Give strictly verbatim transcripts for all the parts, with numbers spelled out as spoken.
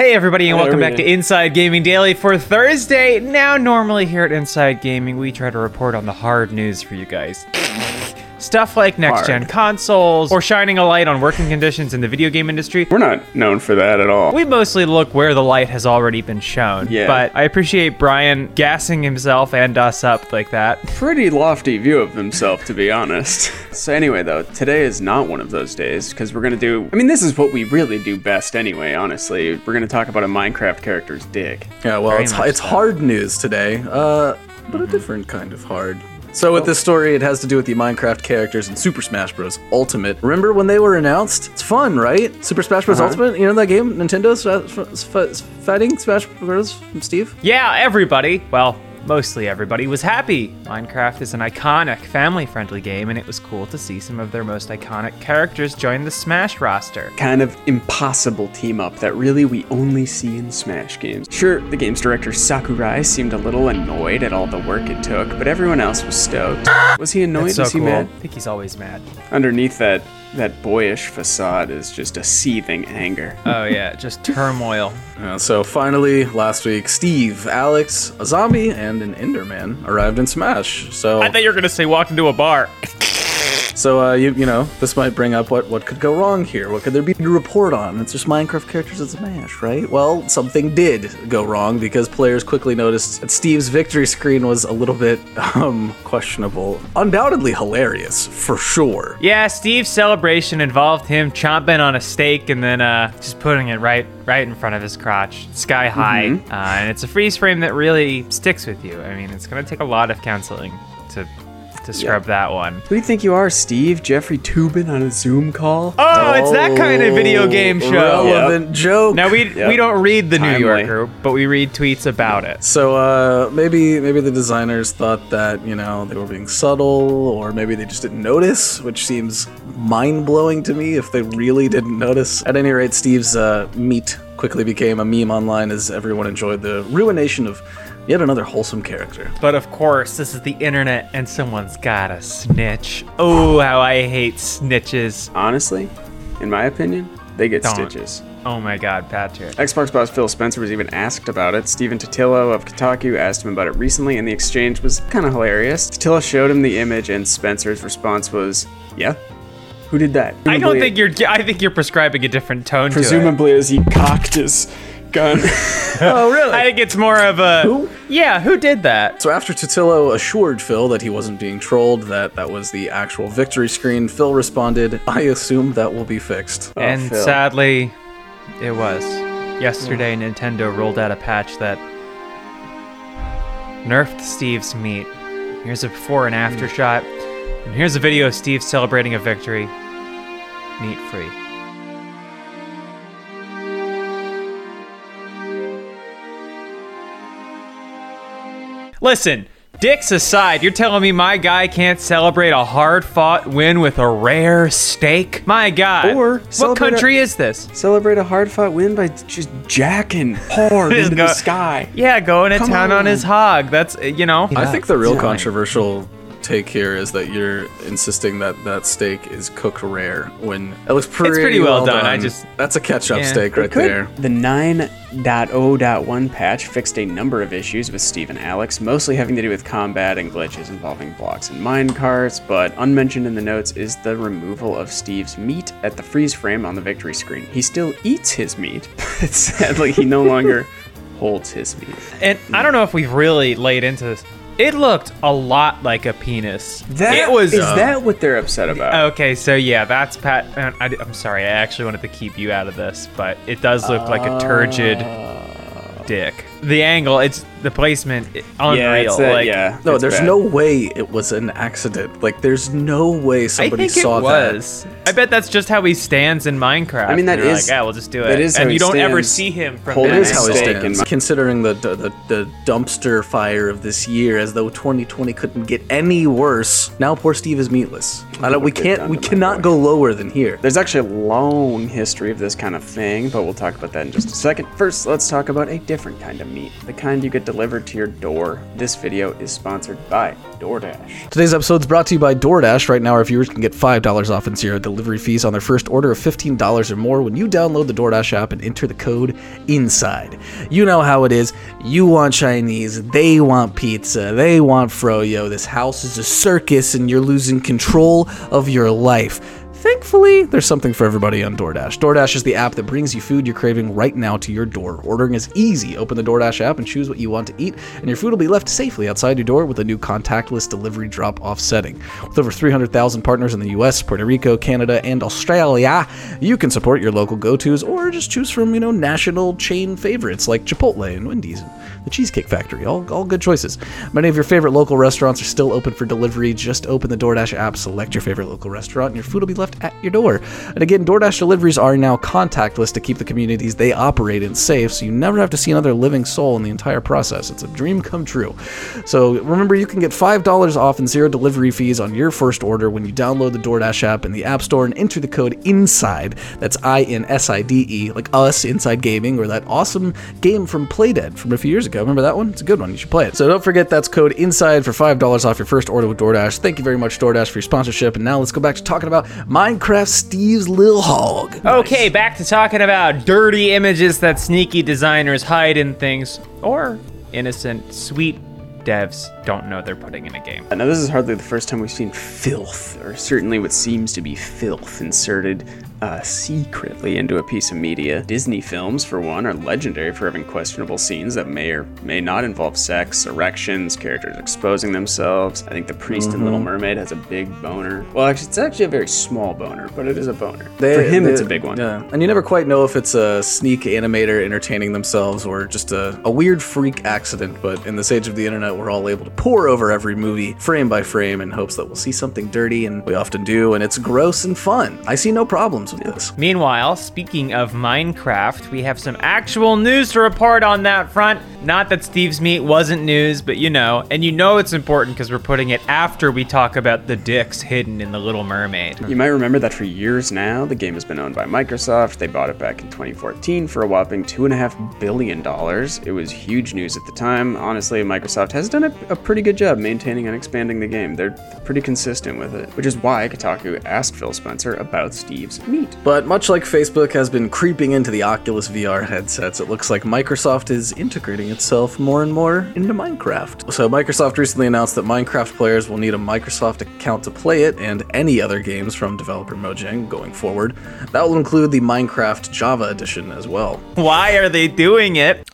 Hey everybody, and welcome back to Inside Gaming Daily for Thursday. Now, normally here at Inside Gaming, we try to report on the hard news for you guys. Stuff like next-gen consoles, or shining a light on working conditions in the video game industry. We're not known for that at all. We mostly look where the light has already been shown. Yeah. But I appreciate Brian gassing himself and us up like that. Pretty lofty view of himself, to be honest. So anyway, though, today is not one of those days, because we're going to do... I mean, this is what we really do best anyway, honestly. We're going to talk about a Minecraft character's dick. Yeah, well, Very it's it's so. hard news today, uh, but a different kind of hard. So with this story, it has to do with the Minecraft characters in Super Smash Bros Ultimate. Remember when they were announced? It's fun, right? Super Smash Bros uh-huh. Ultimate? You know that game? Nintendo's fighting Smash Bros from Steve? Yeah, everybody. Well... mostly everybody was happy. Minecraft is an iconic, family-friendly game, and it was cool to see some of their most iconic characters join the Smash roster. Kind of impossible team-up that really we only see in Smash games. Sure, the game's director Sakurai seemed a little annoyed at all the work it took, but everyone else was stoked. Was he annoyed? So was he cool. mad? I think he's always mad. Underneath that, that boyish facade is just a seething anger. Oh yeah, just turmoil. Uh, so finally, last week, Steve, Alex, a zombie, and an Enderman arrived in Smash. So I thought you were gonna say walked into a bar. So uh, you you know, this might bring up what what could go wrong here. What could there be to report on? It's just Minecraft characters in Smash, right? Well, something did go wrong because players quickly noticed that Steve's victory screen was a little bit um questionable. Undoubtedly hilarious, for sure. Yeah, Steve's celebration involved him chomping on a steak and then uh just putting it right right in front of his crotch, sky high, mm-hmm. uh, and it's a freeze frame that really sticks with you. I mean, it's gonna take a lot of counseling to. to scrub yep. that one. Who do you think you are, Steve? Jeffrey Toobin on a Zoom call? Oh, oh it's that kind of video game show. Relevant yep. joke. Now, we yep. we don't read The Timely. New Yorker, but we read tweets about it. So uh, maybe maybe the designers thought that, you know, they were being subtle, or maybe they just didn't notice, which seems mind-blowing to me if they really didn't notice. At any rate, Steve's uh, meat quickly became a meme online as everyone enjoyed the ruination of yet another wholesome character. But of course, this is the internet and someone's gotta snitch. Oh, how I hate snitches. Honestly, in my opinion, they get Don't. stitches. Oh my god, Patrick. Xbox boss Phil Spencer was even asked about it. Stephen Totilo of Kotaku asked him about it recently, and the exchange was kind of hilarious. Totilo showed him the image, and Spencer's response was, yeah? Who did that? Presumably, I don't think you're... I think you're prescribing a different tone presumably to it. Presumably as he cocked his... gun. Oh, really? I think it's more of a... Who? Yeah, who did that? So after Totilo assured Phil that he wasn't being trolled, that that was the actual victory screen, Phil responded, I assume that will be fixed. Oh, and Phil. Sadly, it was. Yesterday, yeah. Nintendo rolled out a patch that nerfed Steve's meat. Here's a before and after mm. shot. And here's a video of Steve celebrating a victory. Meat free. Listen, dicks aside, you're telling me my guy can't celebrate a hard-fought win with a rare steak? My God. Or what country a, is this? Celebrate a hard-fought win by just jacking hard into go, the sky. Yeah, going to Come town on. on his hog. That's, you know. Yeah, I think the real controversial take here is that you're insisting that that steak is cooked rare when it looks pretty, it's pretty well, well done. done. I just that's a ketchup yeah. steak right could, there. The nine point oh point one patch fixed a number of issues with Steve and Alex, mostly having to do with combat and glitches involving blocks and minecarts, but unmentioned in the notes is the removal of Steve's meat at the freeze frame on the victory screen. He still eats his meat, but sadly he no longer holds his meat. And I don't know if we've really laid into this. It looked a lot like a penis. That, it was, is uh, that what they're upset about? Okay, so yeah, that's Pat. I, I'm sorry, I actually wanted to keep you out of this, but it does look uh, like a turgid dick. The angle, it's the placement, it, unreal. Yeah, it's a, like, yeah, no, there's bad. no way it was an accident. Like, there's no way somebody I think saw it was. that. I bet that's just how he stands in Minecraft. I mean, that is like, yeah, we'll just do it. That is and how you don't stands. ever see him from that. That is how he stands. Considering the, the the the dumpster fire of this year, as though twenty twenty couldn't get any worse. Now, poor Steve is meatless. I don't, we can't. We cannot go lower than here. There's actually a long history of this kind of thing, but we'll talk about that in just a second. First, let's talk about a different kind of meat, the kind you get delivered to your door. This video is sponsored by DoorDash. Today's episode is brought to you by DoorDash. Right now, our viewers can get five dollars off and zero delivery fees on their first order of fifteen dollars or more when you download the DoorDash app and enter the code INSIDE. You know how it is. You want Chinese. They want pizza. They want froyo. This house is a circus, and you're losing control of your life. Thankfully, there's something for everybody on DoorDash. DoorDash is the app that brings you food you're craving right now to your door. Ordering is easy. Open the DoorDash app and choose what you want to eat, and your food will be left safely outside your door with a new contactless delivery drop-off setting. With over three hundred thousand partners in the U S, Puerto Rico, Canada, and Australia, you can support your local go-tos or just choose from, you know, national chain favorites like Chipotle and Wendy's and The Cheesecake Factory. All, all good choices. Many of your favorite local restaurants are still open for delivery. Just open the DoorDash app, select your favorite local restaurant, and your food will be left at your door. And again, DoorDash deliveries are now contactless to keep the communities they operate in safe, so you never have to see another living soul in the entire process. It's a dream come true. So remember, you can get five dollars off and zero delivery fees on your first order when you download the DoorDash app in the App Store and enter the code INSIDE. That's I N S I D E, like us, Inside Gaming, or that awesome game from Playdead from a few years ago. Remember that one? It's a good one. You should play it. So don't forget, that's code INSIDE for five dollars off your first order with DoorDash. Thank you very much, DoorDash, for your sponsorship. And now let's go back to talking about Minecraft Steve's Lil Hog. Nice. Okay, back to talking about dirty images that sneaky designers hide in things, or innocent, sweet devs don't know they're putting in a game. Now, this is hardly the first time we've seen filth, or certainly what seems to be filth, inserted uh, secretly into a piece of media. Disney films, for one, are legendary for having questionable scenes that may or may not involve sex, erections, characters exposing themselves. I think the priest mm-hmm. in Little Mermaid has a big boner. Well, actually, it's actually a very small boner, but it is a boner. They, for him, they, it's a big one. Yeah. And you never quite know if it's a sneak animator entertaining themselves or just a, a weird freak accident, but in this age of the internet, we're all able to pour over every movie frame by frame in hopes that we'll see something dirty, and we often do, and it's gross and fun. I see no problems with this. Meanwhile, speaking of Minecraft, we have some actual news to report on that front. Not that Steve's meat wasn't news, but you know, and you know it's important because we're putting it after we talk about the dicks hidden in The Little Mermaid. You might remember that for years now, the game has been owned by Microsoft. They bought it back in twenty fourteen for a whopping two and a half billion dollars. It was huge news at the time. Honestly, Microsoft has done a, a pretty good job maintaining and expanding the game. They're pretty consistent with it, which is why Kotaku asked Phil Spencer about Steve's meat. But much like Facebook has been creeping into the Oculus V R headsets, it looks like Microsoft is integrating itself more and more into Minecraft. So Microsoft recently announced that Minecraft players will need a Microsoft account to play it and any other games from developer Mojang going forward. That will include the Minecraft Java Edition as well. Why are they doing it?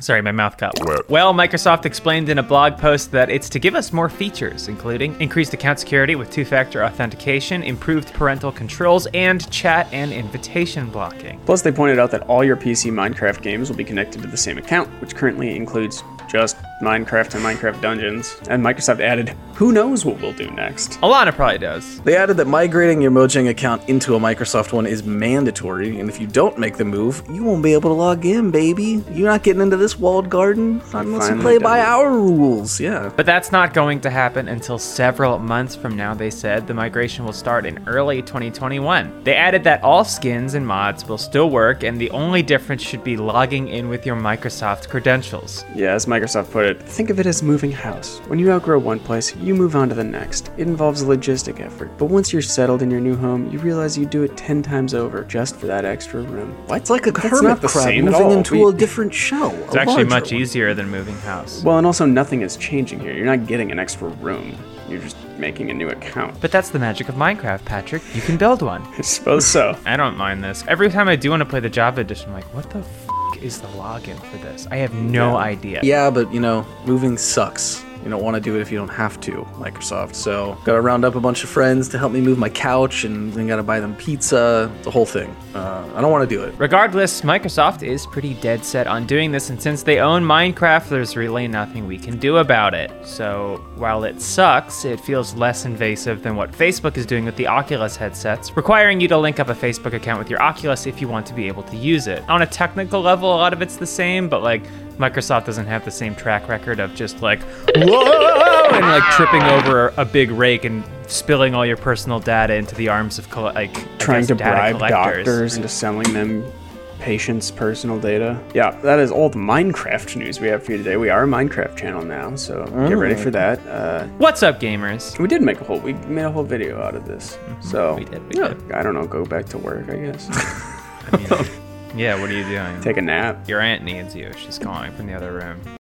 Sorry, my mouth got wet. Well, Microsoft explained in a blog post that it's to give us more features, including increased account security with two-factor authentication, improved parental controls, and chat and invitation blocking. Plus, they pointed out that all your P C Minecraft games will be connected to the same account, which currently includes just Minecraft and Minecraft Dungeons. And Microsoft added, who knows what we'll do next? Alana probably does. They added that migrating your Mojang account into a Microsoft one is mandatory, and if you don't make the move, you won't be able to log in, baby. You're not getting into this walled garden unless you play by our rules. Yeah, but that's not going to happen until several months from now. They said the migration will start in early twenty twenty-one. They added that all skins and mods will still work, and the only difference should be logging in with your Microsoft credentials. Yeah, as Microsoft put it, think of it as moving house. When you outgrow one place, you move on to the next. It involves a logistic effort, but once you're settled in your new home, you realize you do it ten times over just for that extra room. Well, it's like a hermit crab moving into we, a different shell. It's actually much easier than moving house. Well, and also nothing is changing here. You're not getting an extra room. You're just making a new account. But that's the magic of Minecraft, Patrick. You can build one. I suppose so. I don't mind this. Every time I do want to play the Java Edition, I'm like, what the f*** is the login for this? I have no yeah. idea. Yeah, but, you know, moving sucks. You don't want to do it if you don't have to, Microsoft. So, gotta round up a bunch of friends to help me move my couch, and then gotta buy them pizza, the whole thing. Uh, I don't want to do it. Regardless, Microsoft is pretty dead set on doing this, and since they own Minecraft, there's really nothing we can do about it. So, while it sucks, it feels less invasive than what Facebook is doing with the Oculus headsets, requiring you to link up a Facebook account with your Oculus if you want to be able to use it. On a technical level, a lot of it's the same, but like, Microsoft doesn't have the same track record of just like, whoa, and like tripping over a big rake and spilling all your personal data into the arms of, like, trying to bribe collectors. Doctors into selling them patient's personal data. Yeah, that is all the Minecraft news we have for you today. We are a Minecraft channel now, so mm. get ready for that. Uh, What's up, gamers? We did make a whole, we made a whole video out of this. Mm-hmm. So, we did, we yeah, did. I don't know, go back to work, I guess. I mean, yeah, what are you doing? Take a nap. Your aunt needs you. She's calling from the other room.